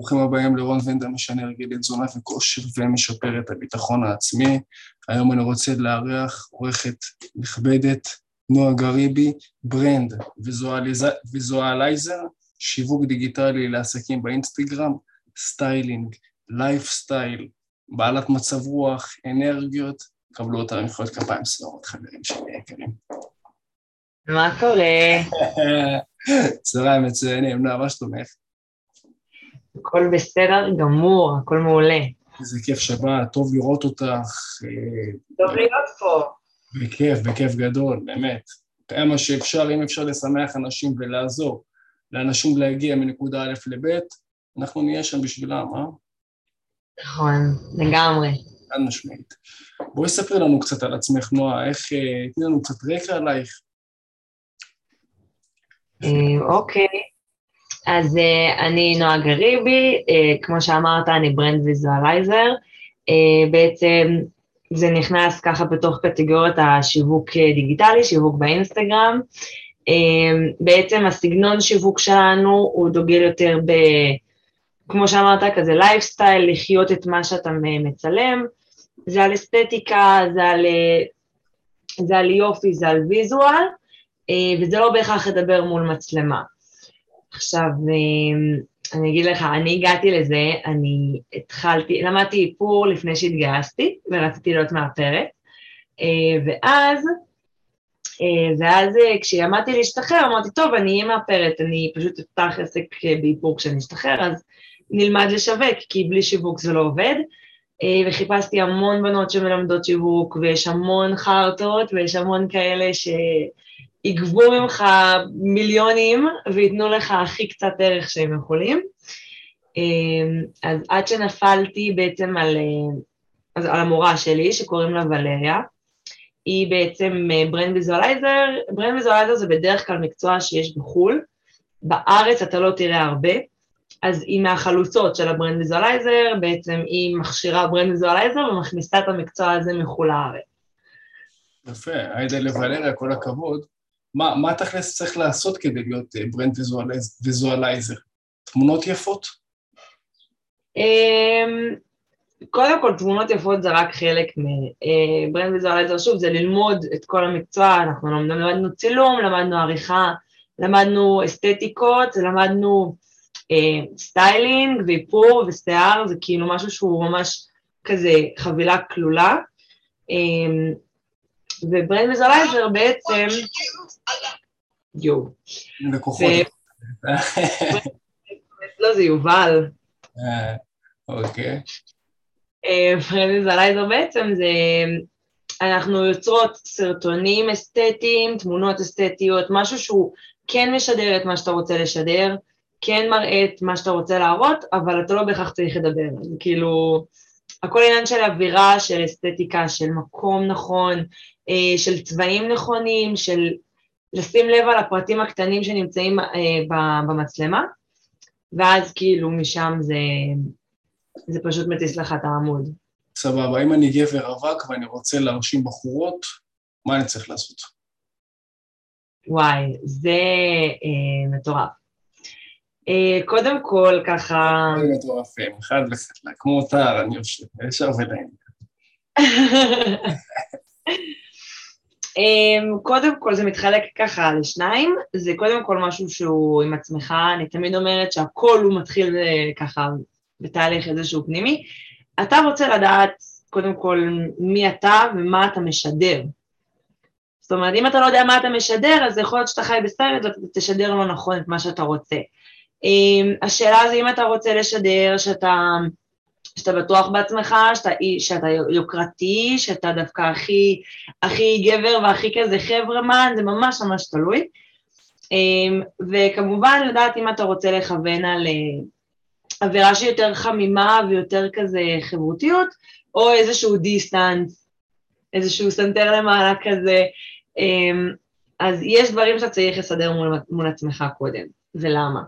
ברוכים הבאים לרון וינדר משנה הרגלי תזונה וכושר ומשפר את הביטחון העצמי. היום אני רוצה לארח עורכת נכבדת, נועה גריבי, ברנד ויזואלייזר, שיווק דיגיטלי לעסקים באינסטגרם, סטיילינג, לייפסטייל, בעלת מצב רוח, אנרגיות. קבלו אותה למחיאות כפיים סוערות, חברים שלי יקרים. מה קורה? צהריים מצוינים, נועה, מה שתומך? הכל בסדר גמור, הכל מעולה. איזה כיף שבא, טוב לראות אותך. טוב להיות פה. בכיף, בכיף גדול, באמת. כמה שאפשר, אם אפשר לשמח אנשים ולעזור לאנשים להגיע מנקודה א' לב', אנחנו נהיה שם בשבילם, אה? נכון, לגמרי. עד משמעית. בואי ספר לנו קצת על עצמך, נועה, איך, תני לנו קצת רקע עלייך. אוקיי. אז אני נועה גריבי, כמו שאמרת, אני ברנד ויזואלייזר, בעצם זה נכנס ככה בתוך קטגוריית השיווק דיגיטלי, שיווק באינסטגרם, בעצם הסגנון שיווק שלנו הוא דוגל יותר ב, כמו שאמרת, כזה לייפסטייל, לחיות את מה שאתה מצלם, זה על אסתטיקה, זה על יופי, זה על ויזואל, וזה לא בהכרח לדבר מול מצלמה. עכשיו, אני אגיד לך, אני הגעתי לזה, אני התחלתי, למדתי איפור לפני שהתגייסתי, ורציתי להיות מאפרת, ואז כשלמדתי להשתחרר, אמרתי, טוב, אני אהיה מאפרת, אני פשוט אפתח עסק באיפור כשאני אשתחרר, אז נלמד לשווק, כי בלי שיווק זה לא עובד, וחיפשתי המון בנות שמלמדות שיווק, ויש המון חרטות, ויש המון כאלה ש... יגבו ממך מיליונים, ויתנו לך הכי קצת ערך שהם יכולים. אז עד שנפלתי בעצם על המורה שלי, שקוראים לה ולריה, היא בעצם ברנד ויזואלייזר, ברנד ויזואלייזר זה בדרך כלל מקצוע שיש בחול, בארץ אתה לא תראה הרבה, אז היא מהחלוצות של הברנד ויזואלייזר, בעצם היא מכשירה ברנד ויזואלייזר, ומכניסה את המקצוע הזה מחול לארץ. יפה, הידה לוולריה, כל הכבוד. מה תכלס צריך לעשות כדי להיות ברנד ויזואלייזר? תמונות יפות? קודם כל, תמונות יפות זה רק חלק מברנד ויזואלייזר. שוב, זה ללמוד את כל המקצוע, אנחנו למדנו צילום, למדנו עריכה, למדנו אסתטיקות, למדנו סטיילינג ואיפור ושיער, זה כאילו משהו שהוא ממש כזה חבילה כלולה. וברנד ויזואלייזר בעצם... יו. לקוחות. לא, זה יובל. אוקיי. ברנד ויזואלייזר בעצם זה... אנחנו יוצרות סרטונים אסתטיים, תמונות אסתטיות, משהו שהוא כן משדר את מה שאתה רוצה לשדר, כן מראה את מה שאתה רוצה להראות, אבל אתה לא בהכרח צריך לדבר. זה כאילו... הכל עניין של אווירה, של אסתטיקה, של מקום נכון, של צבעים נכונים, של לשים לב על הפרטים הקטנים שנמצאים במצלמה, ואז כאילו משם זה פשוט מטיס לך את העמוד. סבבה, אם אני גבר רווק ואני רוצה להרשים בחורות, מה אני צריך לעשות? וואי, זה מטורף. קודם כל, ככה... מטורפים, אחד וחתלה, כמו תאר, אני יושב, יש הרבה להם. קודם כל, זה מתחלק ככה לשניים, זה קודם כל משהו שהוא עם עצמך, אני תמיד אומרת שהכל הוא מתחיל ככה בתהליך איזשהו פנימי, אתה רוצה לדעת קודם כל מי אתה ומה אתה משדר. זאת אומרת, אם אתה לא יודע מה אתה משדר, אז יכול להיות שאתה חי בסרט, ואתה תשדר לא נכון את מה שאתה רוצה. השאלה זה אם אתה רוצה לשדר שאתה בטוח בעצמך, שאתה יוקרתי, שאתה דווקא הכי גבר והכי כזה חברמן, זה ממש ממש תלוי. וכמובן לדעת אם אתה רוצה לכוון על עבירה שהיא יותר חמימה ויותר כזה חברותיות, או איזשהו דיסטנס, איזשהו סנטר למעלה כזה. אז יש דברים שאתה צריך לסדר מול עצמך קודם, ולמה?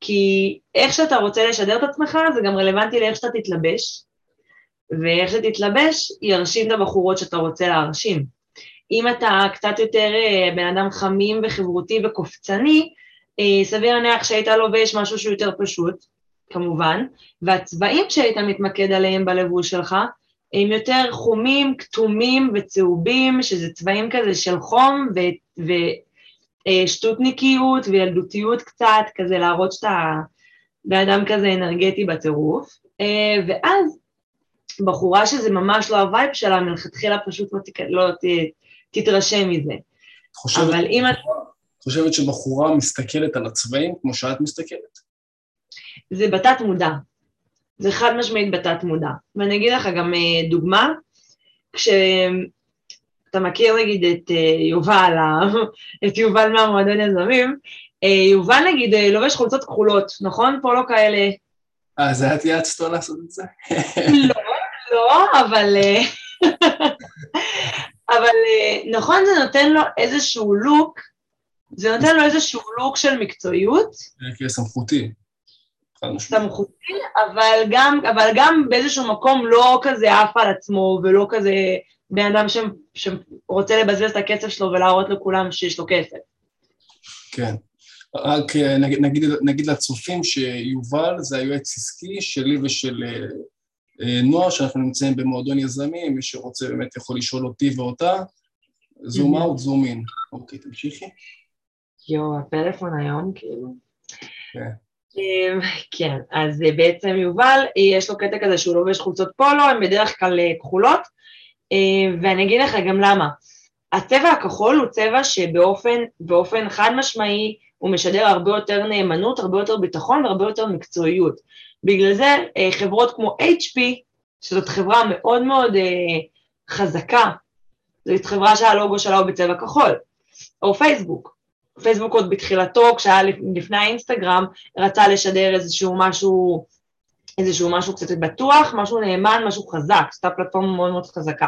כי איך שאתה רוצה לשדר את עצמך, זה גם רלוונטי לאיך שאתה תתלבש, ואיך שאתה תתלבש, ירשים את הבחורות שאתה רוצה להרשים. אם אתה קצת יותר בן אדם חמים וחברותי וקופצני, סביר להניח שהיית לובש משהו שהוא יותר פשוט, כמובן, והצבעים שהיית מתמקד עליהם בלבוש שלך, הם יותר חומים, כתומים וצהובים, שזה צבעים כזה של חום ושטותניקיות וילדותיות קצת, כזה להראות שאתה באדם כזה אנרגטי בטירוף, ואז בחורה שזה ממש לא הווייב שלה, מלכתחילה פשוט לא תתרשם מזה. אבל אם את חושבת שבחורה מסתכלת על הצבעים כמו שאת מסתכלת? זה בתת מודע. זה חד משמעית בתת מודע. ואני אגיד לך גם דוגמה, כשאתה מכיר נגיד את יובל, את יובל מהמועדון יזמים, יובל נגיד לובש חולצות כחולות, נכון? פה לא כאלה. אז את יעצת לא לעשות את זה? לא, לא, אבל... אבל נכון, זה נותן לו איזשהו לוק, זה נותן לו איזשהו לוק של מקצועיות. כן, סמכותי. סמכותי, אבל גם באיזשהו מקום לא כזה עף על עצמו, ולא כזה בן אדם שרוצה לבזבז את הכסף שלו ולהראות לכולם שיש לו כסף. כן. רק נגיד לצופים שיובל זה היועץ עסקי שלי ושל נועה, שאנחנו נמצאים במועדון יזמים, מי שרוצה באמת יכול לשאול אותי ואותה, זום אאוט, זום אין. אוקיי, תמשיכי. יו, הפלאפון היום, כאילו. כן, אז בעצם יובל, יש לו קטע כזה שהוא לובש חולצות פולו, הם בדרך כלל כחולות, ואני אגיד לך גם למה. הצבע הכחול הוא צבע שבאופן חד משמעי, הוא משדר הרבה יותר נאמנות, הרבה יותר ביטחון והרבה יותר מקצועיות. בגלל זה חברות כמו HP, שזאת חברה מאוד מאוד חזקה, זאת חברה שהלוגו שלה הוא בצבע כחול, או פייסבוק. פייסבוק עוד בתחילתו, כשהיה לפני האינסטגרם, רצה לשדר איזשהו משהו קצת בטוח, משהו נאמן, משהו חזק, זאת פלטפורמה מאוד מאוד חזקה.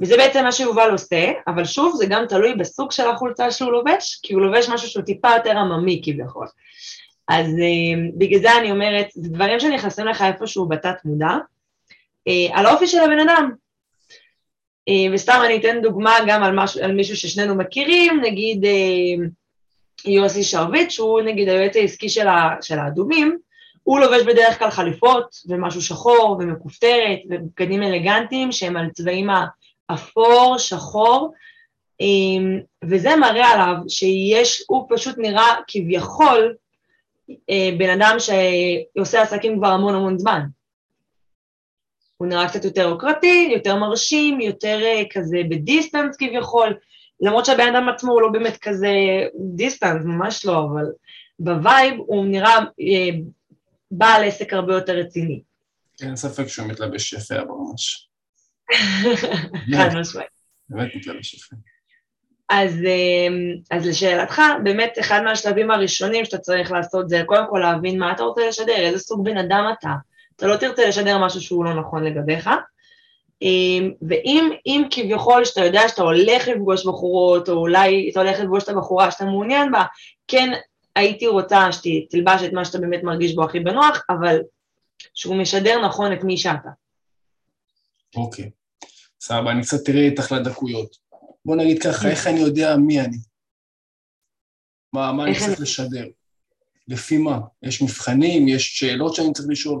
וזה בעצם מה שיובל עושה, אבל שוב, זה גם תלוי בסוג של החולצה שהוא לובש, כי הוא לובש משהו שהוא טיפה יותר עממי כביכול. אז בגלל זה אני אומרת, זה דברים שנכנסים לך איפשהו בתת מודע, על האופי של הבן אדם. וסתם אני אתן דוגמה גם על מישהו ששנינו מכירים, נגיד יוסי שרביט, שהוא נגיד היועץ העסקי של האדומים, הוא לובש בדרך כלל חליפות ומשהו שחור ומקופטרת ובגדים אלגנטיים שהם על צבעים אפור, שחור, וזה מראה עליו שהוא פשוט נראה כביכול בן אדם שעושה עסקים כבר המון המון זמן. הוא נראה קצת יותר אוקרטי, יותר מרשים, יותר כזה בדיסטנס כביכול, למרות שהבן אדם עצמו הוא לא באמת כזה דיסטנס, ממש לא, אבל בווייב הוא נראה בעל עסק הרבה יותר רציני. אין ספק שהוא מתלבש יפה ממש. חד משמעית. באמת מתלבש יפה. אז לשאלתך, באמת אחד מהשלבים הראשונים שאתה צריך לעשות זה קודם כל להבין מה אתה רוצה לשדר, איזה סוג בן אדם אתה לא תרצה לשדר משהו שהוא לא נכון לגביך, ואם כביכול שאתה יודע שאתה הולך לפגוש בחורות, או אולי אתה הולך לפגוש את הבחורה שאתה מעוניין בה, כן הייתי רוצה שתלבש את מה שאתה באמת מרגיש בו הכי בנוח, אבל שהוא משדר נכון את מי שאתה. אוקיי, סבא, אני קצת תראה איתך לדקויות. בוא נגיד ככה, איך אני יודע מי אני? מה אני צריך לשדר? לפי מה? יש מבחנים, יש שאלות שאני צריך לשאול?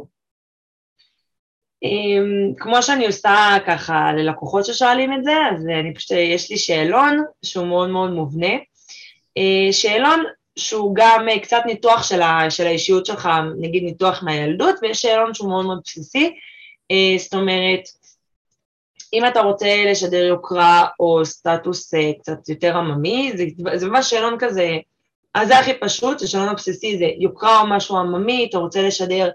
כמו שאני עושה ככה ללקוחות ששואלים את זה, אז יש לי שאלון שהוא מאוד מאוד מובנה. שאלון שהוא גם קצת ניתוח של האישיות שלך, נגיד ניתוח מהילדות, ויש שאלון שהוא מאוד מאוד בסיסי, זאת אומרת, אם אתה רוצה לשדר יוקרה או סטטוס קצת יותר עממי, זה ממש שאלון כזה, אז זה הכי פשוט, השאלון הבסיסי זה יוקרה או משהו עממי, אתה רוצה לשדר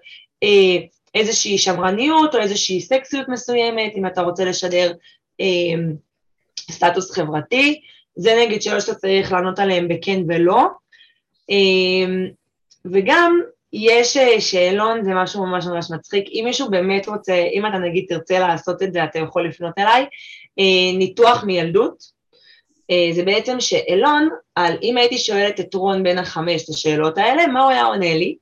איזושהי שמרניות או איזושהי סקסיות מסוימת, אם אתה רוצה לשדר סטטוס חברתי, זה נגיד שאלות שאתה צריך לענות עליהם בכן ולא, וגם יש שאלון, זה משהו ממש ממש מצחיק, אם מישהו באמת רוצה, אם אתה נגיד תרצה לעשות את זה, אתה יכול לפנות אליי, ניתוח מילדות, זה בעצם שאלון, על אם הייתי שואלת את רון בין החמש, את השאלות האלה, מה הוא היה עונה לי?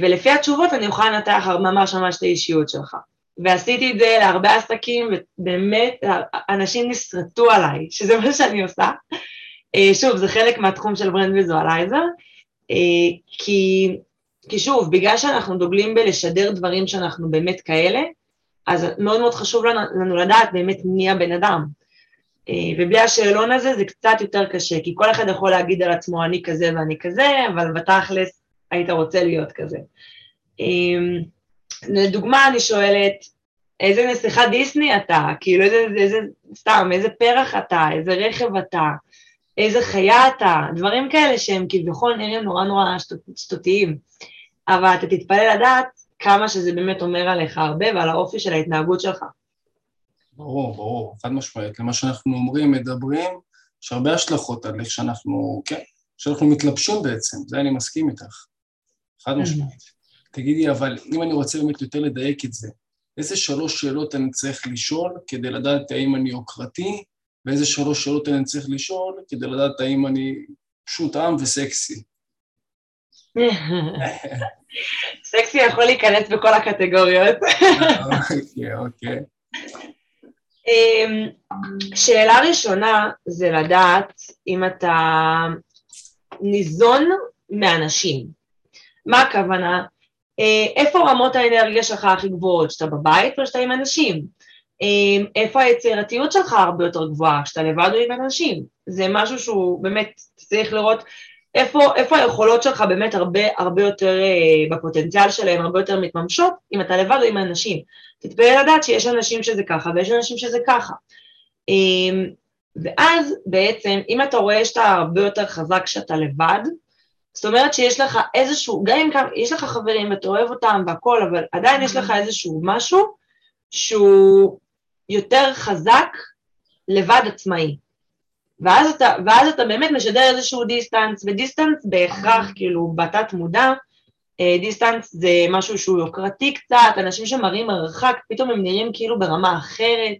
ולפי התשובות אני אוכל לנתח ממש ממש את האישיות שלך, ועשיתי את זה להרבה עסקים, ובאמת אנשים נסרטו עליי, שזה מה שאני עושה, שוב, זה חלק מהתחום של ברנד ויזואלייזר, כי שוב, בגלל שאנחנו דוגלים בלשדר דברים שאנחנו באמת כאלה, אז מאוד מאוד חשוב לנו לדעת באמת מי הבן אדם. ובלי השאלון הזה זה קצת יותר קשה, כי כל אחד יכול להגיד על עצמו אני כזה ואני כזה, אבל בתכלס היית רוצה להיות כזה. לדוגמה אני שואלת, איזה נסיכה דיסני אתה? כאילו איזה פרח אתה? איזה רכב אתה? איזה חיה אתה? דברים כאלה שהם כביכול נראים נורא נורא שטותיים. אבל אתה תתפלא לדעת כמה שזה באמת אומר עליך הרבה ועל האופי של ההתנהגות שלך. ברור, חד משמעית. למה שאנחנו מדברים, יש הרבה השלכות על איך שאנחנו מתלבשים בעצם, זה אני מסכים איתך. חד משמעית. תגידי, אבל אם אני רוצה באמת יותר לדייק את זה, איזה 3 שאלות אני צריך לשאול כדי לדעת האם אני יוקרתי, ואיזה 3 שאלות אני צריך לשאול כדי לדעת האם אני פשוט עם וסקסי? סקסי יכול להיכנס בכל הקטגוריות. אוקיי. שאלה ראשונה זה לדעת אם אתה ניזון מאנשים. מה הכוונה? איפה רמות האנרגיה שלך הכי גבוהות? שאתה בבית או שאתה עם אנשים? איפה היצירתיות שלך הרבה יותר גבוהה? שאתה לבד או עם אנשים? זה משהו שהוא באמת צריך לראות איפה היכולות שלך באמת הרבה יותר בפוטנציאל שלהם, הרבה יותר מתממשות, אם אתה לבד או עם אנשים. תתפלא לדעת שיש אנשים שזה ככה, ויש אנשים שזה ככה. ואז בעצם, אם אתה רואה שאתה הרבה יותר חזק שאתה לבד, זאת אומרת שיש לך איזשהו, גם אם יש לך חברים ואתה אוהב אותם והכל, אבל עדיין יש לך איזשהו משהו שהוא יותר חזק לבד עצמאי. ואז אתה באמת משדר איזשהו דיסטנס, ודיסטנס בהכרח, כאילו, בתת מודע, דיסטנס זה משהו שהוא יוקרתי קצת, אנשים שמראים הרחק, פתאום הם נראים כאילו ברמה אחרת,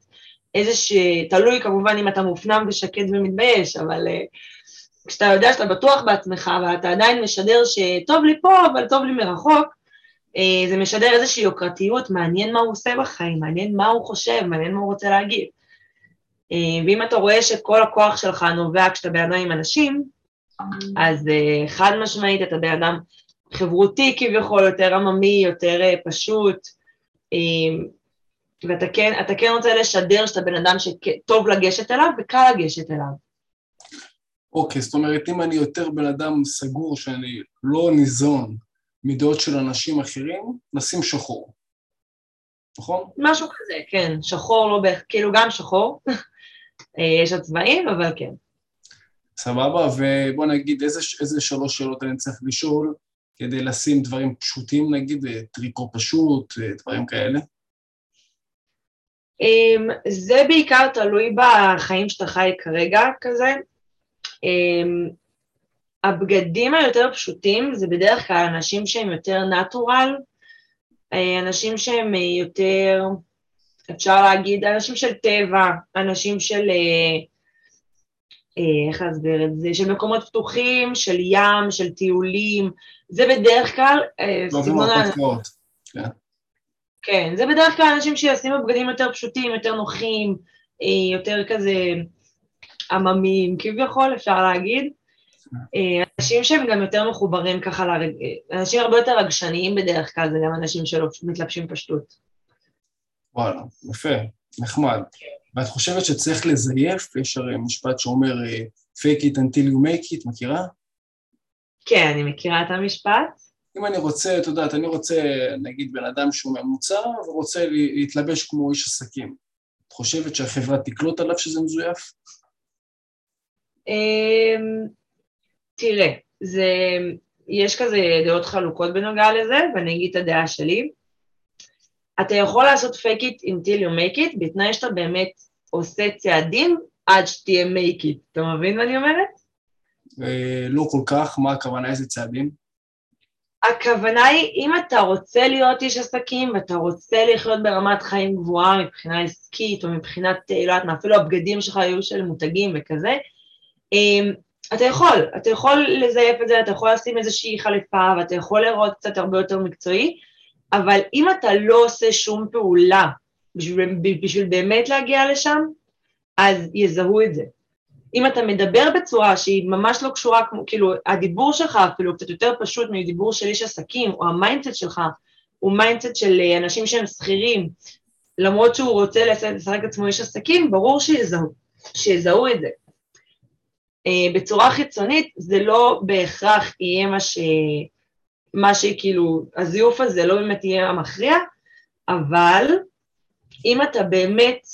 תלוי כמובן אם אתה מופנם ושקט ומתבייש, אבל כשאתה יודע שאתה בטוח בעצמך, אבל אתה עדיין משדר שטוב לי פה, אבל טוב לי מרחוק, זה משדר איזושהי יוקרתיות, מעניין מה הוא עושה בחיים, מעניין מה הוא חושב, מעניין מה הוא רוצה להגיד. ואם אתה רואה שכל הכוח שלך נובע כשאתה באדם עם אנשים, אז חד משמעית אתה באדם חברותי כביכול, יותר עממי, יותר פשוט, ואתה כן רוצה לשדר שאתה בן אדם שטוב לגשת אליו וקל לגשת אליו. אוקיי, זאת אומרת, אם אני יותר בן אדם סגור שאני לא ניזון מדעות של אנשים אחרים, נשים שחור, נכון? משהו כזה, כן, שחור לא בהכרח, כאילו גם שחור, יש הצבעים, אבל כן. סבבה, ובוא נגיד איזה 3 שאלות אני צריך לשאול, כדי לשים דברים פשוטים, נגיד טריקו פשוט, דברים כאלה? זה בעיקר תלוי בחיים שאתה חי כרגע כזה, הבגדים היותר פשוטים זה בדרך כלל אנשים שהם יותר נטורל, אנשים שהם יותר, אפשר להגיד, אנשים של טבע, אנשים של, איך להסביר את זה, של מקומות פתוחים, של ים, של טיולים, זה בדרך כלל, כן, זה בדרך כלל אנשים שישימו בגדים יותר פשוטים, יותר נוחים, יותר כזה, עממיים, כביכול, אפשר להגיד. אנשים שהם גם יותר מחוברים ככה, אנשים הרבה יותר רגשניים בדרך כלל, זה גם אנשים שלא מתלבשים פשטות. וואלה, יפה, נחמד. ואת חושבת שצריך לזייף? יש הרי משפט שאומר, fake it until you make it, מכירה? כן, אני מכירה את המשפט. אם אני רוצה, את יודעת, אני רוצה, נגיד, בן אדם שהוא ממוצע, ורוצה להתלבש כמו איש עסקים. את חושבת שהחברה תקלוט עליו שזה מזויף? תראה, יש כזה דעות חלוקות בנוגע לזה, ואני אגיד את הדעה שלי. אתה יכול לעשות fake it until you make it, בתנאי שאתה באמת עושה צעדים עד שתהיה make it. אתה מבין מה אני אומרת? לא כל כך, מה הכוונה איזה צעדים? הכוונה היא, אם אתה רוצה להיות איש עסקים, ואתה רוצה לחיות ברמת חיים גבוהה, מבחינה עסקית, או מבחינת, לא יודעת, אפילו הבגדים שלך היו של מותגים וכזה, אתה יכול לזייף את זה, אתה יכול לשים איזושהי חליפה, ואתה יכול לראות קצת הרבה יותר מקצועי, אבל אם אתה לא עושה שום פעולה בשביל באמת להגיע לשם, אז יזהו את זה. אם אתה מדבר בצורה שהיא ממש לא קשורה, כאילו הדיבור שלך אפילו קצת יותר פשוט מדיבור של איש עסקים, או המיינדסט שלך, הוא מיינדסט של אנשים שהם שכירים, למרות שהוא רוצה לשחק עצמו איש עסקים, ברור שיזהו את זה. בצורה חיצונית, זה לא בהכרח יהיה מה שכאילו, הזיוף הזה לא באמת יהיה המכריע, אבל אם אתה באמת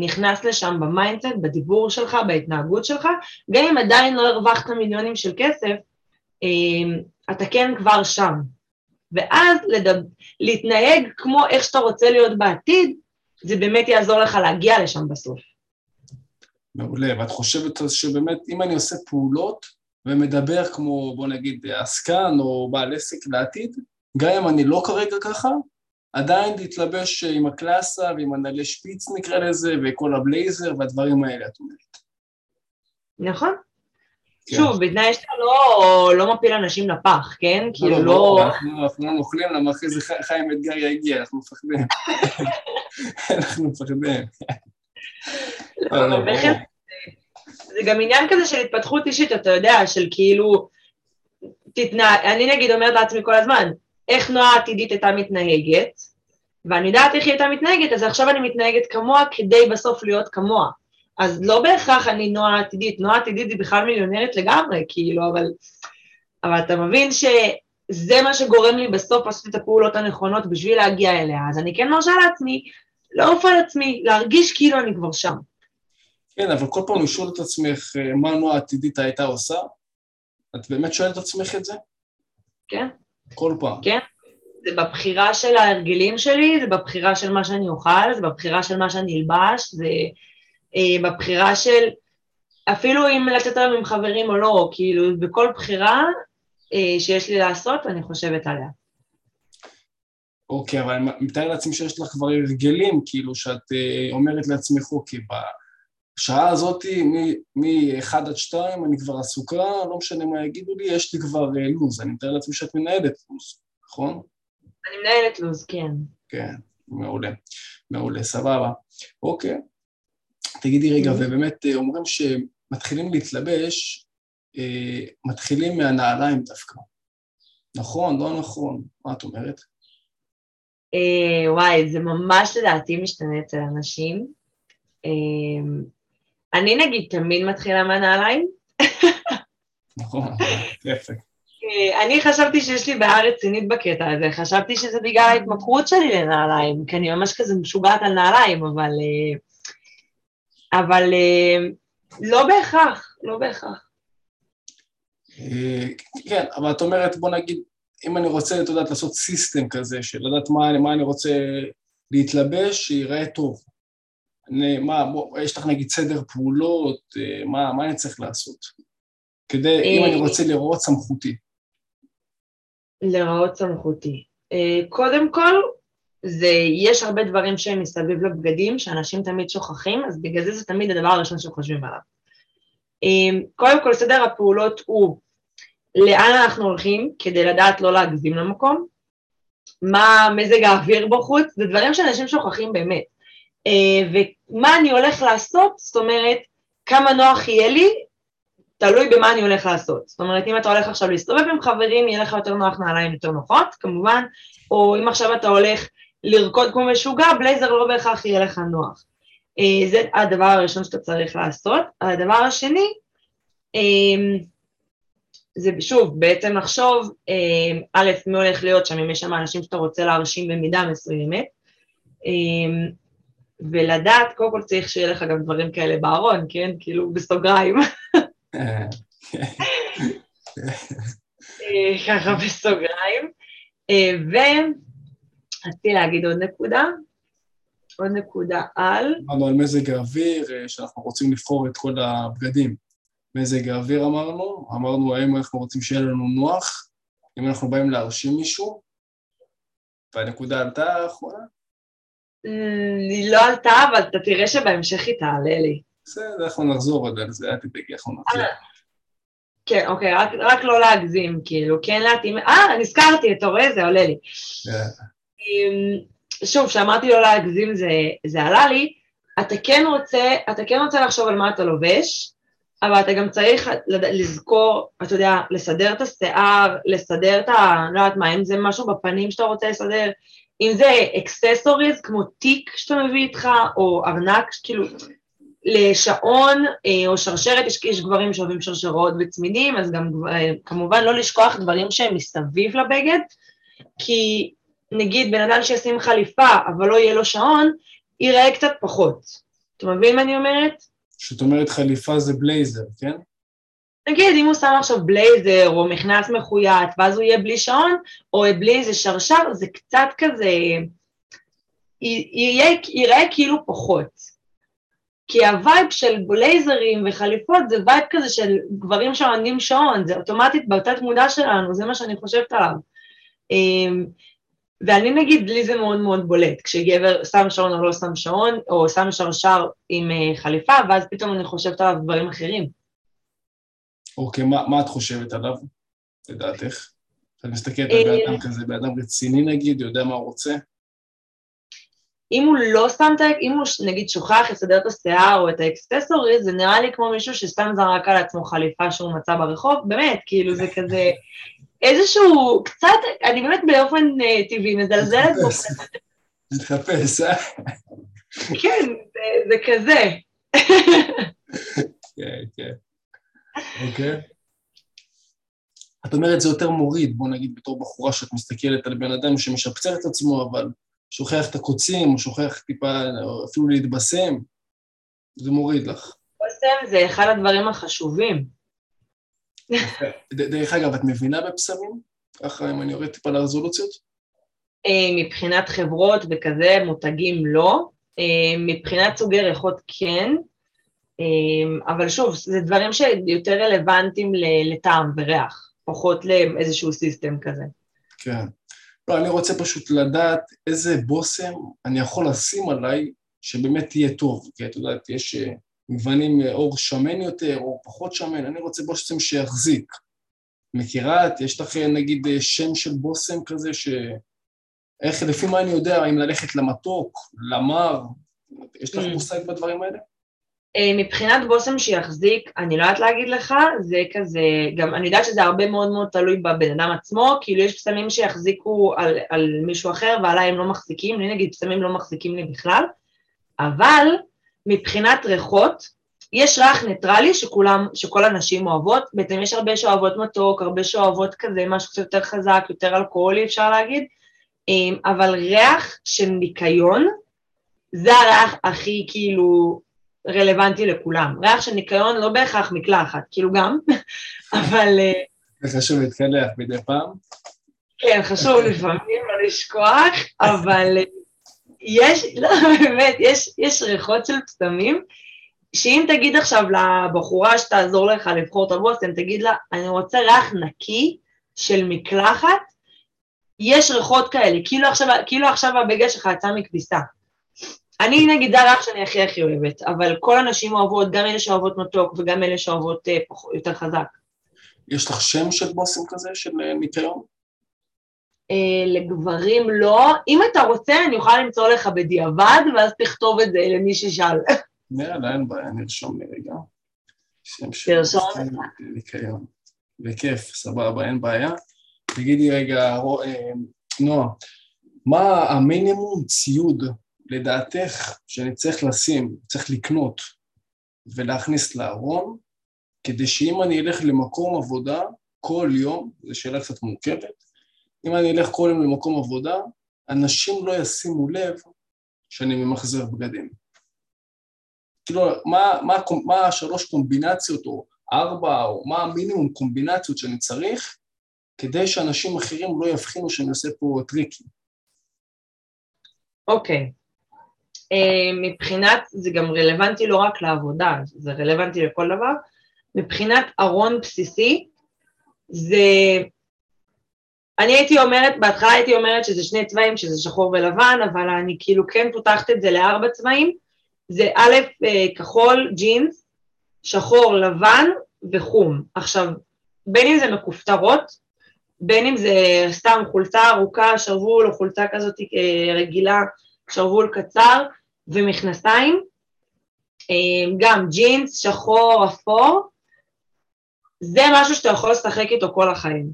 נכנס לשם במיינדסט, בדיבור שלך, בהתנהגות שלך, גם אם עדיין לא הרווחת מיליונים של כסף, אתה כן כבר שם. ואז להתנהג כמו איך שאתה רוצה להיות בעתיד, זה באמת יעזור לך להגיע לשם בסוף. מעולה, ואת חושבת שבאמת, אם אני עושה פעולות ומדבר כמו, בוא נגיד, עסקן או בעל עסק לעתיד, גם אם אני לא כרגע ככה, עדיין להתלבש עם הקלאסה ועם הנעלי שפיץ נקרא לזה, וכל הבלייזר והדברים האלה, את אומרת. נכון. כן. שוב, בתנאי שאתה לא מפיל אנשים לפח, כן? לא, כאילו לא... אנחנו לא נוכלים, למה אחרי זה חיים אתגר יגיע, אנחנו מפחדים. אנחנו מפחדים. זה גם עניין כזה של התפתחות אישית, אתה יודע, של כאילו, אני נגיד אומרת לעצמי כל הזמן, איך נועה עתידית הייתה מתנהגת, ואני יודעת איך היא הייתה מתנהגת, אז עכשיו אני מתנהגת כמוה כדי בסוף להיות כמוה. אז לא בהכרח אני נועה עתידית, נועה עתידית היא בכלל מיליונרת לגמרי, כאילו, אבל אתה מבין שזה מה שגורם לי בסוף לעשות את הפעולות הנכונות בשביל להגיע אליה, אז אני כן מרשה לעצמי, לעוף על עצמי, להרגיש כאילו אני כבר שם. כן, אבל כל פעם לשאול את עצמך מה נועה עתידית הייתה עושה, את באמת שואלת את עצמך את זה? כן. כל פעם. כן, זה בבחירה של ההרגלים שלי, זה בבחירה של מה שאני אוכל, זה בבחירה של מה שאני אלבש, זה בבחירה של, אפילו אם לצאת עליו עם חברים או לא, כאילו בכל בחירה שיש לי לעשות, אני חושבת עליה. אוקיי, אבל מתאר לעצמי שיש לך כבר הרגלים, כאילו שאת אומרת לעצמך, אוקיי, בשעה הזאת, מ-1 עד 2, אני כבר עסוקה, לא משנה מה יגידו לי, יש לי כבר לוז, אני מתאר לעצמי שאת מנהלת לוז, נכון? אני מנהלת לוז, כן. כן, מעולה, מעולה, סבבה. אוקיי, תגידי רגע, ובאמת אומרים שמתחילים להתלבש, מתחילים מהנעליים דווקא. נכון, לא נכון, מה את אומרת? וואי, זה ממש לדעתי משתנה אצל אנשים. אני נגיד תמיד מתחילה מהנעליים. נכון, יפה. אני חשבתי שיש לי בעיה רצינית בקטע הזה, חשבתי שזה בגלל ההתמכרות שלי לנעליים, כי אני ממש כזה משוגעת על נעליים, אבל לא בהכרח, לא בהכרח. כן, אבל את אומרת, בוא נגיד, אם אני רוצה, אתה יודעת, לעשות סיסטם כזה, של לדעת מה אני רוצה להתלבש, שיראה טוב. יש לך נגיד סדר פעולות, מה אני צריך לעשות? כדי, אם אני רוצה לראות סמכותי. לראות סמכותי. קודם כל, יש הרבה דברים שהם מסביב לבגדים, שאנשים תמיד שוכחים, אז בגלל זה תמיד הדבר הראשון שחושבים עליו. קודם כל, סדר הפעולות הוא, לאן אנחנו הולכים כדי לדעת לא להגזים למקום, מה מזג האוויר בחוץ, זה דברים שאנשים שוכחים באמת, ומה אני הולך לעשות, זאת אומרת, כמה נוח יהיה לי, תלוי במה אני הולך לעשות, זאת אומרת, אם אתה הולך עכשיו להסתובב עם חברים, יהיה לך יותר נוח נעליים יותר נוחות, כמובן, או אם עכשיו אתה הולך לרקוד כמו משוגע, בלייזר לא בהכרח יהיה לך נוח. זה הדבר הראשון שאתה צריך לעשות. הדבר השני, זה שוב, בעצם לחשוב, א', מי הולך להיות שם, אם יש שם אנשים שאתה רוצה להרשים במידה מסוימת, ולדעת, קודם כל צריך שיהיה לך גם דברים כאלה בארון, כן? כאילו בסוגריים. ככה בסוגריים. ורציתי להגיד עוד נקודה, על... אמרנו על מזג האוויר, שאנחנו רוצים לבחור את כל הבגדים. מזג האוויר אמרנו האם אנחנו רוצים שיהיה לנו נוח, אם אנחנו באים להרשים מישהו, והנקודה עלתה האחרונה? היא לא עלתה, אבל אתה תראה שבהמשך היא תעלה לי. בסדר, אנחנו נחזור על זה, תדאגי, אנחנו נחזור. כן, אוקיי, רק לא להגזים, כאילו, כן להתאים, נזכרתי, אתה רואה, זה עולה לי. שוב, שאמרתי לא להגזים, זה עלה לי, אתה כן רוצה לחשוב על מה אתה לובש, אבל אתה גם צריך לזכור, אתה יודע, לסדר את השיער, לסדר את ה... לא יודעת מה, אם זה משהו בפנים שאתה רוצה לסדר, אם זה אקססוריז כמו תיק שאתה מביא איתך, או ארנק, כאילו, לשעון, או שרשרת, יש גברים שאוהבים שרשרות וצמידים, אז גם כמובן לא לשכוח דברים שהם מסביב לבגד, כי נגיד בן אדם שישים חליפה, אבל לא יהיה לו שעון, ייראה קצת פחות. אתה מבין מה אני אומרת? שאת אומרת חליפה זה בלייזר, כן? נגיד, אם הוא שם עכשיו בלייזר, או מכנס מחויית, ואז הוא יהיה בלי שעון, או בלי איזה שרשר, זה קצת כזה, ייראה כאילו פחות. כי הווייב של בלייזרים וחליפות, זה וייב כזה של גברים שעונדים שעון, זה אוטומטית בתת מודע שלנו, זה מה שאני חושבת עליו. ואני נגיד, לי זה מאוד מאוד בולט, כשגבר שם שעון או לא שם שעון, או שם שרשר עם חליפה, ואז פתאום אני חושבת עליו דברים אחרים. אוקיי, מה את חושבת עליו, לדעתך? אני מסתכלת על באדם כזה, באדם רציני נגיד, יודע מה הוא רוצה? אם הוא לא שם, אם הוא נגיד שוכח, יסדר את השיער או את האקססוריז, זה נראה לי כמו מישהו שסתם זרק על עצמו חליפה שהוא מצא ברחוב, באמת, כאילו זה כזה... איזשהו קצת, אני באמת באופן טבעי מזלזלת. מתחפש, אה? כן, זה כזה. כן, כן. אוקיי. את אומרת, זה יותר מוריד, בוא נגיד בתור בחורה שאת מסתכלת על בן אדם שמשפצר את עצמו, אבל שוכח את הקוצים, או שוכח טיפה, אפילו להתבשם, זה מוריד לך. בבשם זה אחד הדברים החשובים. דרך אגב, את מבינה בפסמים? ככה, אם אני יורד טיפה לרזולוציות? מבחינת חברות וכזה, מותגים לא. מבחינת סוגי ריחות כן. אבל שוב, זה דברים שיותר רלוונטיים לטעם וריח, פחות לאיזשהו סיסטם כזה. כן. לא, אני רוצה פשוט לדעת איזה בושם אני יכול לשים עליי שבאמת תהיה טוב. כי את יודעת, יש... מגוונים אור שמן יותר, או פחות שמן, אני רוצה בושם שיחזיק. מכירת, יש לך נגיד שם של בושם כזה, איך לפי מה אני יודע, אם ללכת למתוק, למר, יש לך מושג בדברים האלה? מבחינת בושם שיחזיק, אני לא יודעת להגיד לך, זה כזה, גם אני יודעת שזה הרבה מאוד מאוד תלוי בבן אדם עצמו, כאילו יש פסמים שיחזיקו על מישהו אחר, ועליי הם לא מחזיקים, אני נגיד פסמים לא מחזיקים לי בכלל, אבל... מבחינת ריחות, יש ריח ניטרלי שכל הנשים אוהבות, בעצם יש הרבה שאוהבות מתוק, הרבה שאוהבות כזה, משהו יותר חזק, יותר אלכוהולי אפשר להגיד, אבל ריח של ניקיון, זה הריח הכי כאילו רלוונטי לכולם, ריח של ניקיון לא בהכרח מקלחת, כאילו גם, אבל... חשוב להתקלח מדי פעם. כן, חשוב לפעמים, לא לשכוח, אבל... יש, לא, באמת, יש ריחות של פסמים, שאם תגיד עכשיו לבחורה שתעזור לך לבחור את הבושם, תגיד לה, אני רוצה ריח נקי של מקלחת, יש ריחות כאלה, כאילו עכשיו הבגד שלך יצא מכביסה. אני נגיד ריח שאני הכי הכי אוהבת, אבל כל הנשים אוהבות, גם אלה שאוהבות מתוק וגם אלה שאוהבות יותר חזק. יש לך שם של בושם כזה, של ניקיון? לגברים לא, אם אתה רוצה אני אוכל למצוא לך בדיעבד, ואז תכתוב את זה למי ששאל. נראה, אין בעיה, נרשום לרגע. תרשום לך. לקיון, בכיף, סבבה, אין בעיה. תגידי רגע, נועה, מה המינימום ציוד לדעתך שאני צריך לשים, צריך לקנות ולהכניס לארון, כדי שאם אני אלך למקום עבודה כל יום, זו שאלה קצת מורכבת, אם אני אלך כל יום למקום עבודה, אנשים לא ישימו לב שאני ממחזר בגדים. כאילו, מה השלוש קומבינציות, או ארבע, או מה המינימום קומבינציות שאני צריך, כדי שאנשים אחרים לא יבחינו שאני עושה פה טריקי. אוקיי. מבחינת, זה גם רלוונטי לא רק לעבודה, זה רלוונטי לכל דבר. מבחינת ארון בסיסי, זה... אני בהתחלה הייתי אומרת שזה שני צבעים, שזה שחור ולבן, אבל אני כאילו כן פותחת את זה לארבע צבעים, זה א', כחול, ג'ינס, שחור, לבן וחום. עכשיו, בין אם זה מכופתרות, בין אם זה סתם חולצה ארוכה, שרוול או חולצה כזאת רגילה, שרוול קצר ומכנסיים, גם ג'ינס, שחור, אפור, זה משהו שאתה יכול לשחק איתו כל החיים.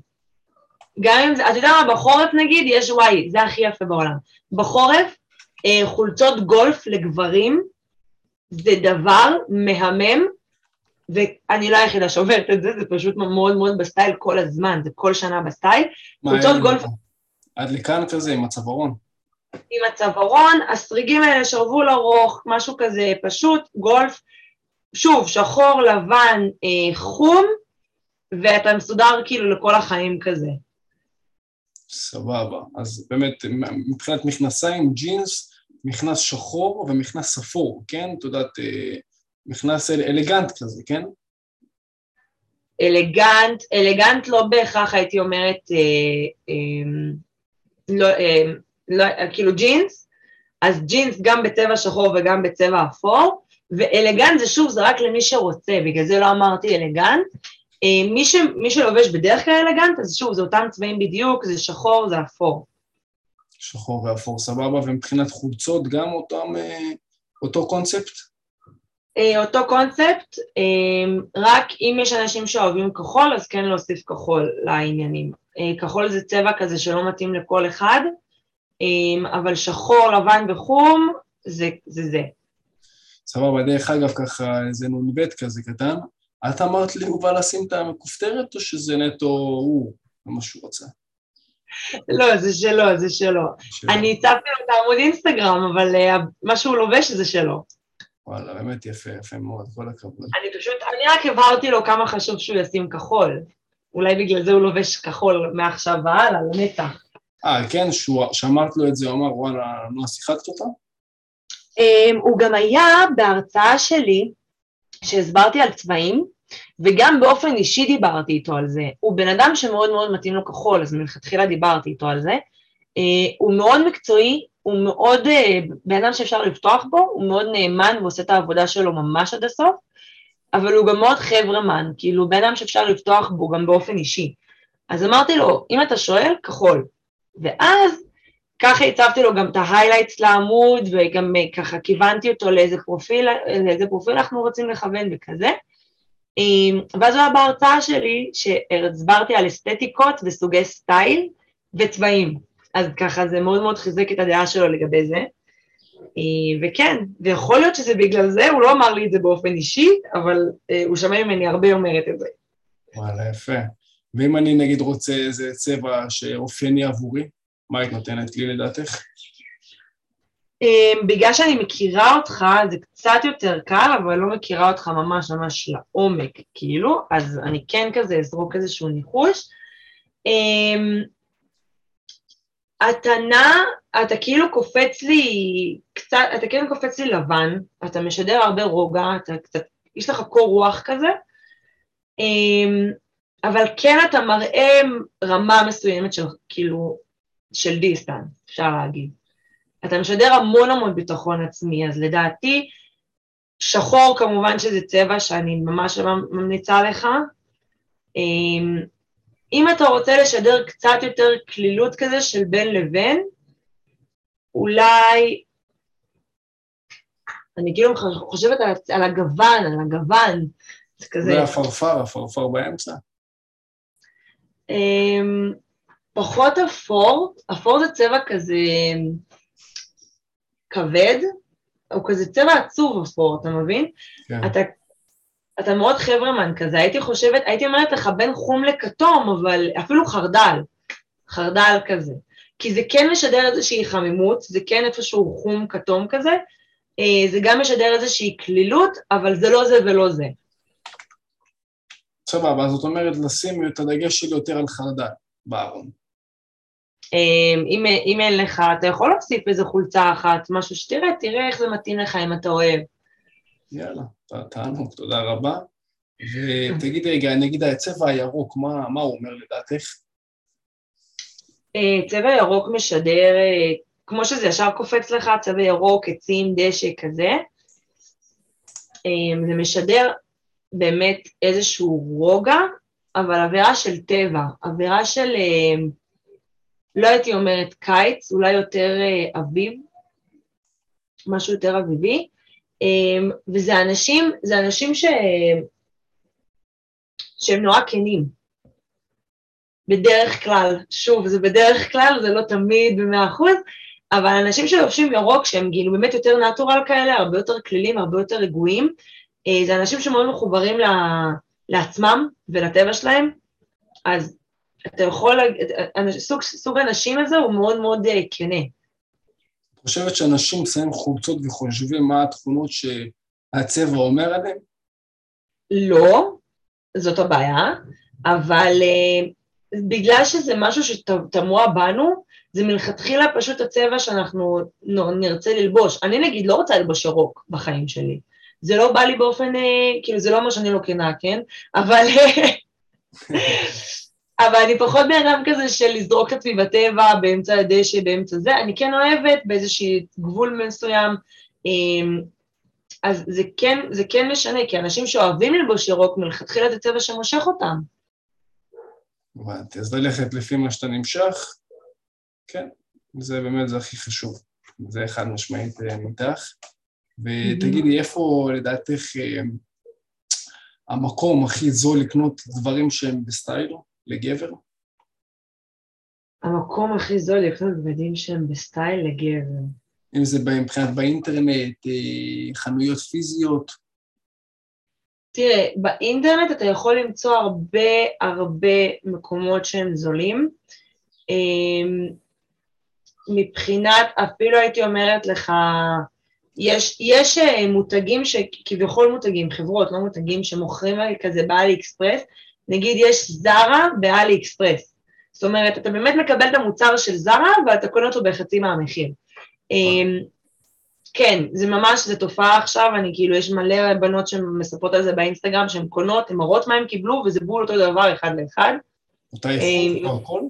גם אם זה, אתה יודע מה, בחורף נגיד, יש וואי, זה הכי יפה בעולם. בחורף, חולצות גולף לגברים, זה דבר מהמם, ואני לא היחידה שוברת את זה, זה פשוט מאוד מאוד בסטייל כל הזמן, זה כל שנה בסטייל. חולצות גולף... עד לכאן כזה, עם הצווארון. עם הצווארון, הסריגים האלה שרבול ארוך, משהו כזה פשוט, גולף, שוב, שחור, לבן, חום, ואתה מסודר כאילו לכל החיים כזה. סבבה, אז באמת, מבחינת מכנסיים, ג'ינס, מכנס שחור ומכנס אפור, כן? תודעת, מכנס אלגנט כזה, כן? אלגנט, אלגנט לא בהכרח הייתי אומרת, לא, כאילו ג'ינס, אז ג'ינס גם בצבע שחור וגם בצבע אפור, ואלגנט זה שוב, זה רק למי שרוצה, בגלל זה לא אמרתי אלגנט, מי שלובש בדרך כלל אלגנט, אז שוב, זה אותם צבעים בדיוק, זה שחור, זה אפור. שחור ואפור, סבבה, ומבחינת חולצות גם אותם, אותו קונספט? אותו קונספט, רק אם יש אנשים שאוהבים כחול, אז כן להוסיף כחול לעניינים. כחול זה צבע כזה שלא מתאים לכל אחד, אבל שחור, לבן וחום, זה. סבבה, דרך אגב ככה, זה נונבט כזה קטן, את אמרת לי, הוא בא לשים את המקופטרת, או שזה נטו הוא, מה שהוא רוצה? לא, זה שלו, זה שלו. אני הצפתי לו את העמוד אינסטגרם, אבל מה שהוא לובש זה שלו. וואלה, באמת יפה, יפה מאוד, כל הכבוד. אני רק הבהרתי לו כמה חשוב שהוא ישים כחול. אולי בגלל זה הוא לובש כחול מעכשיו והלאה, לנצח. כן, שאמרת לו את זה, הוא אמר, וואלה, מה, שיחקת אותה? הוא גם היה בהרצאה שלי, שהסברתי על צבעים, וגם באופן אישי דיברתי איתו על זה. הוא בן אדם שמאוד מאוד מתאים לו כחול, אז מלכתחילה דיברתי איתו על זה. הוא מאוד מקצועי, הוא מאוד, בן אדם שאפשר לפתוח בו, הוא מאוד נאמן ועושה את העבודה שלו ממש עד הסוף, אבל הוא גם מאוד חברמן, כאילו בן אדם שאפשר לפתוח בו גם באופן אישי. אז אמרתי לו, אם אתה שואל, כחול. ואז ככה הצבתי לו גם את ההיילייטס לעמוד, וגם ככה כיוונתי אותו לאיזה פרופיל אנחנו רוצים לכוון וכזה. ואז הוא היה בהרצאה שלי, שהסברתי על אסתטיקות וסוגי סטייל וצבעים. אז ככה זה מאוד מאוד חיזק את הדעה שלו לגבי זה. וכן, ויכול להיות שזה בגלל זה, הוא לא אמר לי את זה באופן אישי, אבל הוא שמע ממני הרבה אומרת את זה. וואלה, יפה. ואם אני נגיד רוצה איזה צבע שאופייני עבורי, מה היית נותנת לי לדעתך? בגלל שאני מכירה אותך, זה קצת יותר קל, אבל לא מכירה אותך ממש ממש לעומק, כאילו, אז אני כן כזה אזרוק איזשהו ניחוש. אתה כאילו קופץ לי, קצת, אתה כאילו קופץ לי לבן, אתה משדר הרבה רוגע, אתה קצת, יש לך קור רוח כזה, אבל כן אתה מראה רמה מסוימת של, כאילו, של דיסטנס, אפשר להגיד. אתה משדר המון המון ביטחון עצמי, אז לדעתי, שחור כמובן שזה צבע שאני ממש ממליצה לך, אם אתה רוצה לשדר קצת יותר כלילות כזה של בין לבין, אולי, אני כאילו חושבת על הגוון, זה כזה. והפרפר באמצע. פחות אפור, אפור זה צבע כזה כבד, או כזה צבע עצוב אפור, אתה מבין? כן. אתה מאוד חברמן כזה, הייתי אומרת לך בין חום לכתום, אבל אפילו חרדל כזה, כי זה כן משדר איזושהי חמימות, זה כן איפשהו חום כתום כזה, זה גם משדר איזושהי כלילות, אבל זה לא זה ולא זה. סבבה, אז זאת אומרת לשים את הדגש שלי יותר על חרדל, בארון. אם אין לך, אתה יכול להוסיף איזו חולצה אחת, משהו שתראה, תראה איך זה מתאים לך אם אתה אוהב. יאללה, תענוג, תודה רבה. ותגיד רגע, נגיד הצבע הירוק, מה הוא אומר לדעתך? צבע ירוק משדר, כמו שזה ישר קופץ לך, צבע ירוק, עצים, דשא, כזה. זה משדר באמת איזשהו רוגע, אבל עבירה של טבע, עבירה של, לא הייתי אומרת קיץ, אולי יותר אביב, משהו יותר אביבי, וזה אנשים, זה אנשים שהם נורא כנים. בדרך כלל, שוב, זה בדרך כלל, זה לא תמיד ב100%, אבל אנשים שלובשים ירוק, שהם גילו באמת יותר נטורל כאלה, הרבה יותר כלילים, הרבה יותר רגועים, זה אנשים שמאוד מחוברים לעצמם ולטבע שלהם, אז אתה יכול, סוג הנשים הזה הוא מאוד מאוד כנה. את חושבת שאנשים שמים חולצות וחושבים מה התכונות שהצבע אומר עליהם? לא, זאת הבעיה, אבל בגלל שזה משהו שתמוע בנו, זה מלכתחילה פשוט הצבע שאנחנו נרצה ללבוש. אני נגיד לא רוצה ללבוש ירוק בחיים שלי, זה לא בא לי באופן, כאילו זה לא מה שאני לא כנה, כן? אבל אבל אני פחות באדם כזה של לזרוק את עצמי בטבע, באמצע הדשא, באמצע זה, אני כן אוהבת באיזושהי גבול מסוים, אז זה כן משנה, כי אנשים שאוהבים ללבוש ירוק, מלכתחילה זה צבע שמושך אותם. אז ללכת לפי מה שאתה נמשך, כן, זה באמת זה הכי חשוב, זה אחד משמעית מתח, ותגידי איפה לדעתך המקום הכי זול לקנות דברים שהם בסטייל לגבר? המקום הכי זול לקנות דברים שהם בסטייל לגבר. אם זה מבחינת באינטרנט, חנויות פיזיות? תראה, באינטרנט אתה יכול למצוא הרבה מקומות שהם זולים, מבחינת, אפילו הייתי אומרת לך, יש מותגים שכביכול מותגים, חברות, לא מותגים, שמוכרים כזה באלי אקספרס, נגיד יש זרה באלי אקספרס, זאת אומרת, אתה באמת מקבל את המוצר של זרה, ואתה קונה אותו בחצי מהמחיר. כן, זה ממש, זה תופעה עכשיו, אני כאילו, יש מלא בנות שמספרות על זה באינסטגרם, שהן קונות, הן מראות מה הן קיבלו, וזה בול אותו דבר אחד לאחד. אותה איכות הכל?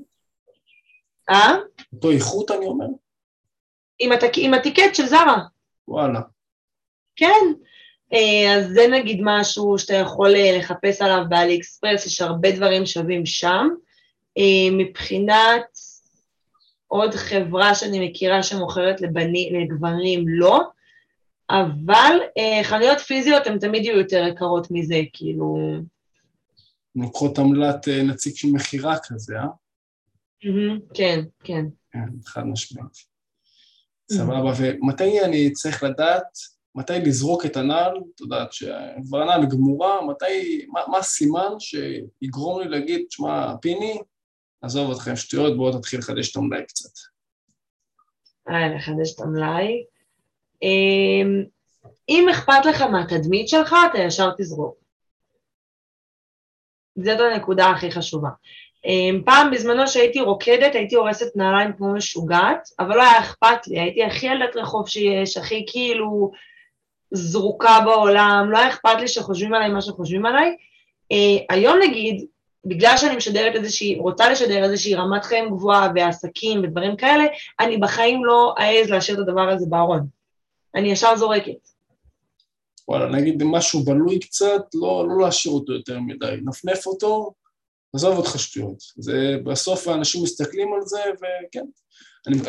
אותו איכות אני אומר? עם הטיקט של זרה. וואלה. כן, אז זה נגיד משהו שאתה יכול לחפש עליו באלי אקספרס, יש הרבה דברים שווים שם, מבחינת עוד חברה שאני מכירה שמוכרת לגברים לא, אבל חנויות פיזיות הן תמיד יהיו יותר יקרות מזה, כאילו... נוקחות עמלת נציג של מחירה כזה, אה? כן, כן. חד משמעית. סבבה, ומתי אני צריך לדעת, מתי לזרוק את הנעל, אתה יודעת שכבר הנעל גמורה, מה הסימן שיגרום לי להגיד, שמה, פיני, עזוב אתכם שטויות, בואו תתחיל לחדש את המלאי קצת. לחדש את המלאי. אם אכפת לך מהתדמית שלך, אתה ישר תזרוק. זאת הנקודה הכי חשובה. פעם בזמנו שהייתי רוקדת, הייתי הורסת נעליים כמו משוגעת, אבל לא היה אכפת לי, הייתי הכי ילדת רחוב שיש, הכי כאילו זרוקה בעולם, לא היה אכפת לי שחושבים עליי מה שחושבים עליי. היום נגיד, בגלל שאני רוצה לשדר איזושהי רמת חיים גבוהה ועסקים ודברים כאלה, אני בחיים לא אעז להשאיר את הדבר הזה בארון. אני ישר זורקת. וואלה, נגיד משהו בלוי קצת, לא להשאיר אותו יותר מדי, נפנף אותו, עזוב אותך שטויות. זה בסוף האנשים מסתכלים על זה, וכן.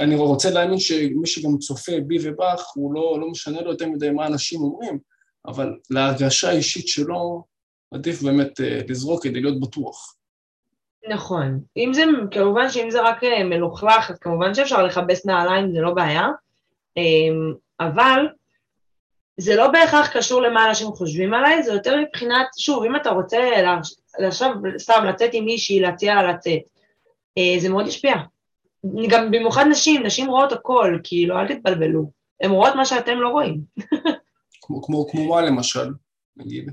אני רוצה להאמין שמי שגם צופה בי ובך, הוא לא משנה לו יותר מדי מה אנשים אומרים, אבל להרגשה האישית שלו, עדיף באמת לזרוק כדי להיות בטוח. נכון. כמובן שאם זה רק מלוכלך, אז כמובן שאפשר לחבש נעליים, זה לא בעיה, אבל זה לא בהכרח קשור למה אנשים חושבים עליי, זה יותר מבחינת, שוב, אם אתה רוצה עכשיו סתם לצאת עם מישהי, להציע לה לצאת, זה מאוד ישפיע. גם במיוחד נשים רואות הכל, כי לא, אל תתבלבלו. הן רואות מה שאתם לא רואים. כמו מה למשל, נגיד?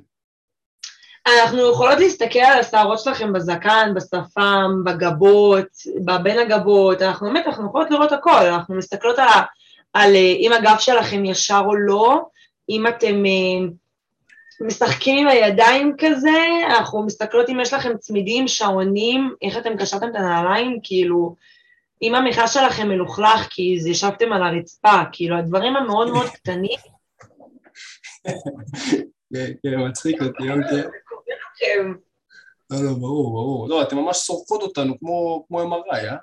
אנחנו יכולות להסתכל על השערות שלכם בזקן, בשפם, בגבות, בין הגבות, אנחנו יכולות לראות הכל, אנחנו מסתכלות על אם הגב שלכם ישר או לא, אם אתם משחקים עם הידיים כזה, אנחנו מסתכלות אם יש לכם צמידים, שעונים, איך אתם קשרתם את הנעליים, כאילו, אם המחיה שלכם מלוכלך, כי ישבתם על הרצפה, כאילו, הדברים המאוד מאוד קטנים. כן, מצחיק אותי, אוקיי. לא, ברור, ברור. לא, אתם ממש סורקות אותנו, כמו MRI, אה?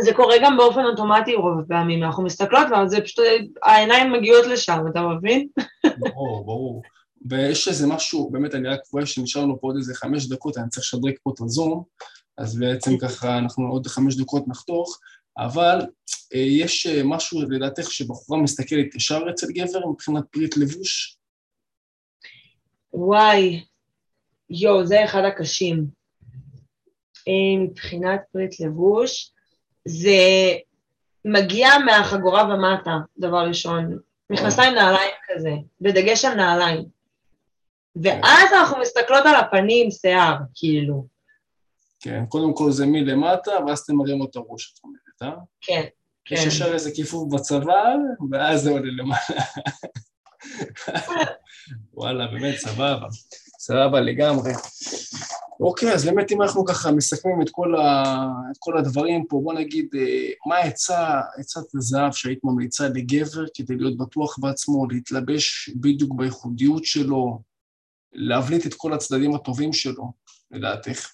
זה קורה גם באופן אוטומטי רוב הפעמים, אנחנו מסתכלות, אבל זה פשוט, העיניים מגיעות לשם, אתה מבין? ברור, ברור. ויש איזה משהו, באמת אני רק רואה שנשארנו פה עוד איזה 5 דקות, אני צריך לשדרג פה את הזום, אז בעצם ככה אנחנו עוד 5 דקות נחתוך, אבל יש משהו לדעתך שבחורה מסתכלת ישר אצל גבר מבחינת פריט לבוש? וואי, יו, זה אחד הקשים. מבחינת פריט לבוש, זה מגיע מהחגורה ומטה, דבר ראשון. מכנסיים נעליים כזה, בדגש על נעליים. ואז אנחנו מסתכלות על הפנים, שיער, כאילו. כן, קודם כל זה מלמטה, ואז אתם מראים אותו ראש, את אומרת, אה? כן, כן. יש ישר איזה כיפוף בצוואר, ואז זה עולה למעלה. וואלה, באמת, סבבה. סבבה לגמרי. אוקיי, אז באמת אם אנחנו ככה מסכמים את כל הדברים פה, בוא נגיד, מה עצת הזהב שהיית ממליצה לגבר כדי להיות בטוח בעצמו, להתלבש בדיוק בייחודיות שלו, להבליט את כל הצדדים הטובים שלו, לדעתך?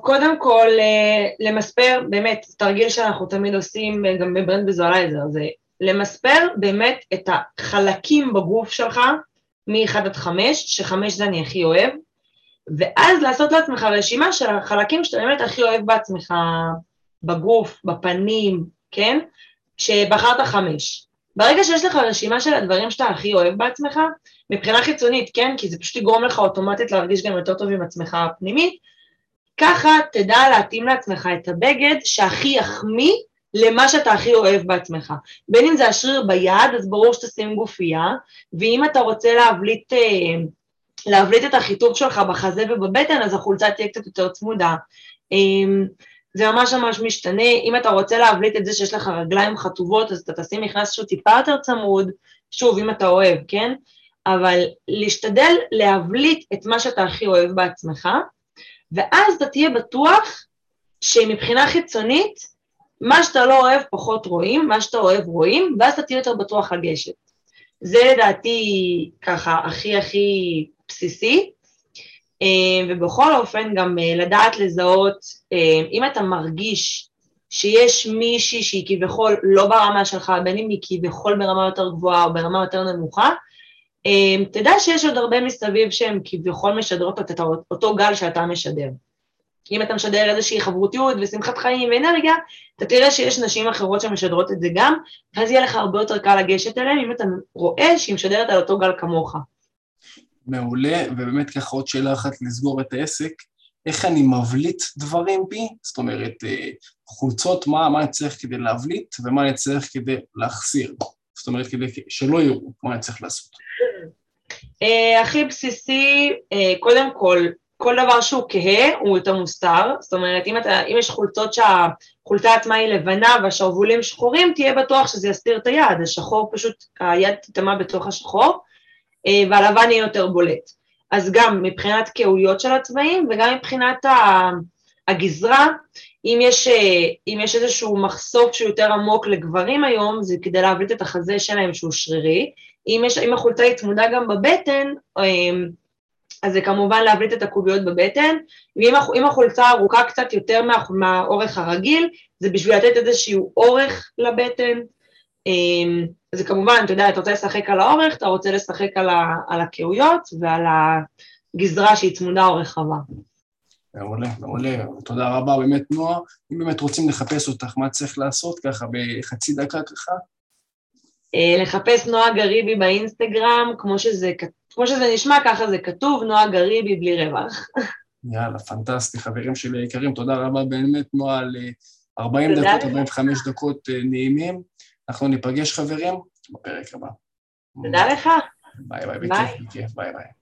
קודם כל, למספר, באמת, תרגיל שאנחנו תמיד עושים גם בברנד ויזואלייזר, זה למספר באמת את החלקים בגוף שלך, מ-1 עד 5, ש5 זה אני הכי אוהב, ואז לעשות לעצמך רשימה של החלקים שאתה באמת הכי אוהב בעצמך, בגוף, בפנים, כן? שבחרת 5. ברגע שיש לך רשימה של הדברים שאתה הכי אוהב בעצמך, מבחינה חיצונית, כן? כי זה פשוט יגרום לך אוטומטית להרגיש גם יותר טוב עם עצמך הפנימית, ככה תדע להתאים לעצמך את הבגד שהכי יחמיא למה שאתה הכי אוהב בעצמך. בין אם זה השריר ביד, אז ברור שתשים גופייה, ואם אתה רוצה להבליט את החיתוך שלך בחזה ובבטן, אז החולצה תהיה קצת יותר צמודה. זה ממש ממש משתנה, אם אתה רוצה להבליט את זה שיש לך רגליים חטובות, אז אתה תשים מכנס שהוא טיפה יותר צמוד, שוב, אם אתה אוהב, כן? אבל להשתדל להבליט את מה שאתה הכי אוהב בעצמך, ואז אתה תהיה בטוח שמבחינה חיצונית, מה שאתה לא אוהב פחות רואים, מה שאתה אוהב רואים, ואז אתה תהיה יותר בטוח לגשת. זה לדעתי ככה הכי הכי בסיסי, ובכל אופן גם לדעת לזהות, אם אתה מרגיש שיש מישהי שהיא כביכול לא ברמה שלך, בין אם היא כביכול ברמה יותר גבוהה או ברמה יותר נמוכה, תדע שיש עוד הרבה מסביב שהם כביכול משדרות את אותו גל שאתה משדר. אם אתה משדר איזושהי חברותיות ושמחת חיים ואנרגיה, אתה תראה שיש נשים אחרות שמשדרות את זה גם, אז יהיה לך הרבה יותר קל לגשת אליהם, אם אתה רואה שהיא משדרת על אותו גל כמוך. מעולה, ובאמת ככה עוד שאלה אחת לסגור את העסק, איך אני מבליט דברים בי? זאת אומרת, חולצות, מה אני צריך כדי להבליט, ומה אני צריך כדי להחסיר? זאת אומרת, כדי שלא יראו, מה אני צריך לעשות? הכי בסיסי, קודם כל, כל דבר שהוא כהה הוא יותר מוסתר, זאת אומרת, אם יש חולצות שהחולצה עצמה היא לבנה והשרוולים שחורים, תהיה בטוח שזה יסתיר את היד, השחור פשוט, היד תטמע בתוך השחור, והלבן יהיה יותר בולט. אז גם מבחינת כאויות של הצבעים, וגם מבחינת הגזרה, אם יש איזשהו מחשוף שהוא יותר עמוק לגברים היום, זה כדי להבליט את החזה שלהם שהוא שרירי, אם החולצה היא צמודה גם בבטן, אז זה כמובן להבליט את הקוביות בבטן, ואם החולצה ארוכה קצת יותר מהאורך הרגיל, זה בשביל לתת איזשהו אורך לבטן, זה כמובן, אתה יודע, אתה רוצה לשחק על האורך, אתה רוצה לשחק על הקוביות ועל הגזרה שהיא צמודה או רחבה. מעולה, מעולה, תודה רבה באמת נועה, אם באמת רוצים לחפש אותך, מה צריך לעשות ככה בחצי דקה ככה? לחפש נועה גריבי באינסטגרם, כמו שזה נשמע, ככה זה כתוב, נועה גריבי בלי רווח. יאללה, פנטסטי, חברים שלי היקרים, תודה רבה באמת נועה על 40 דקות, 45 דקות נעימים, אנחנו ניפגש חברים בפרק הבא. תודה לך. ביי ביי, ביי ביי.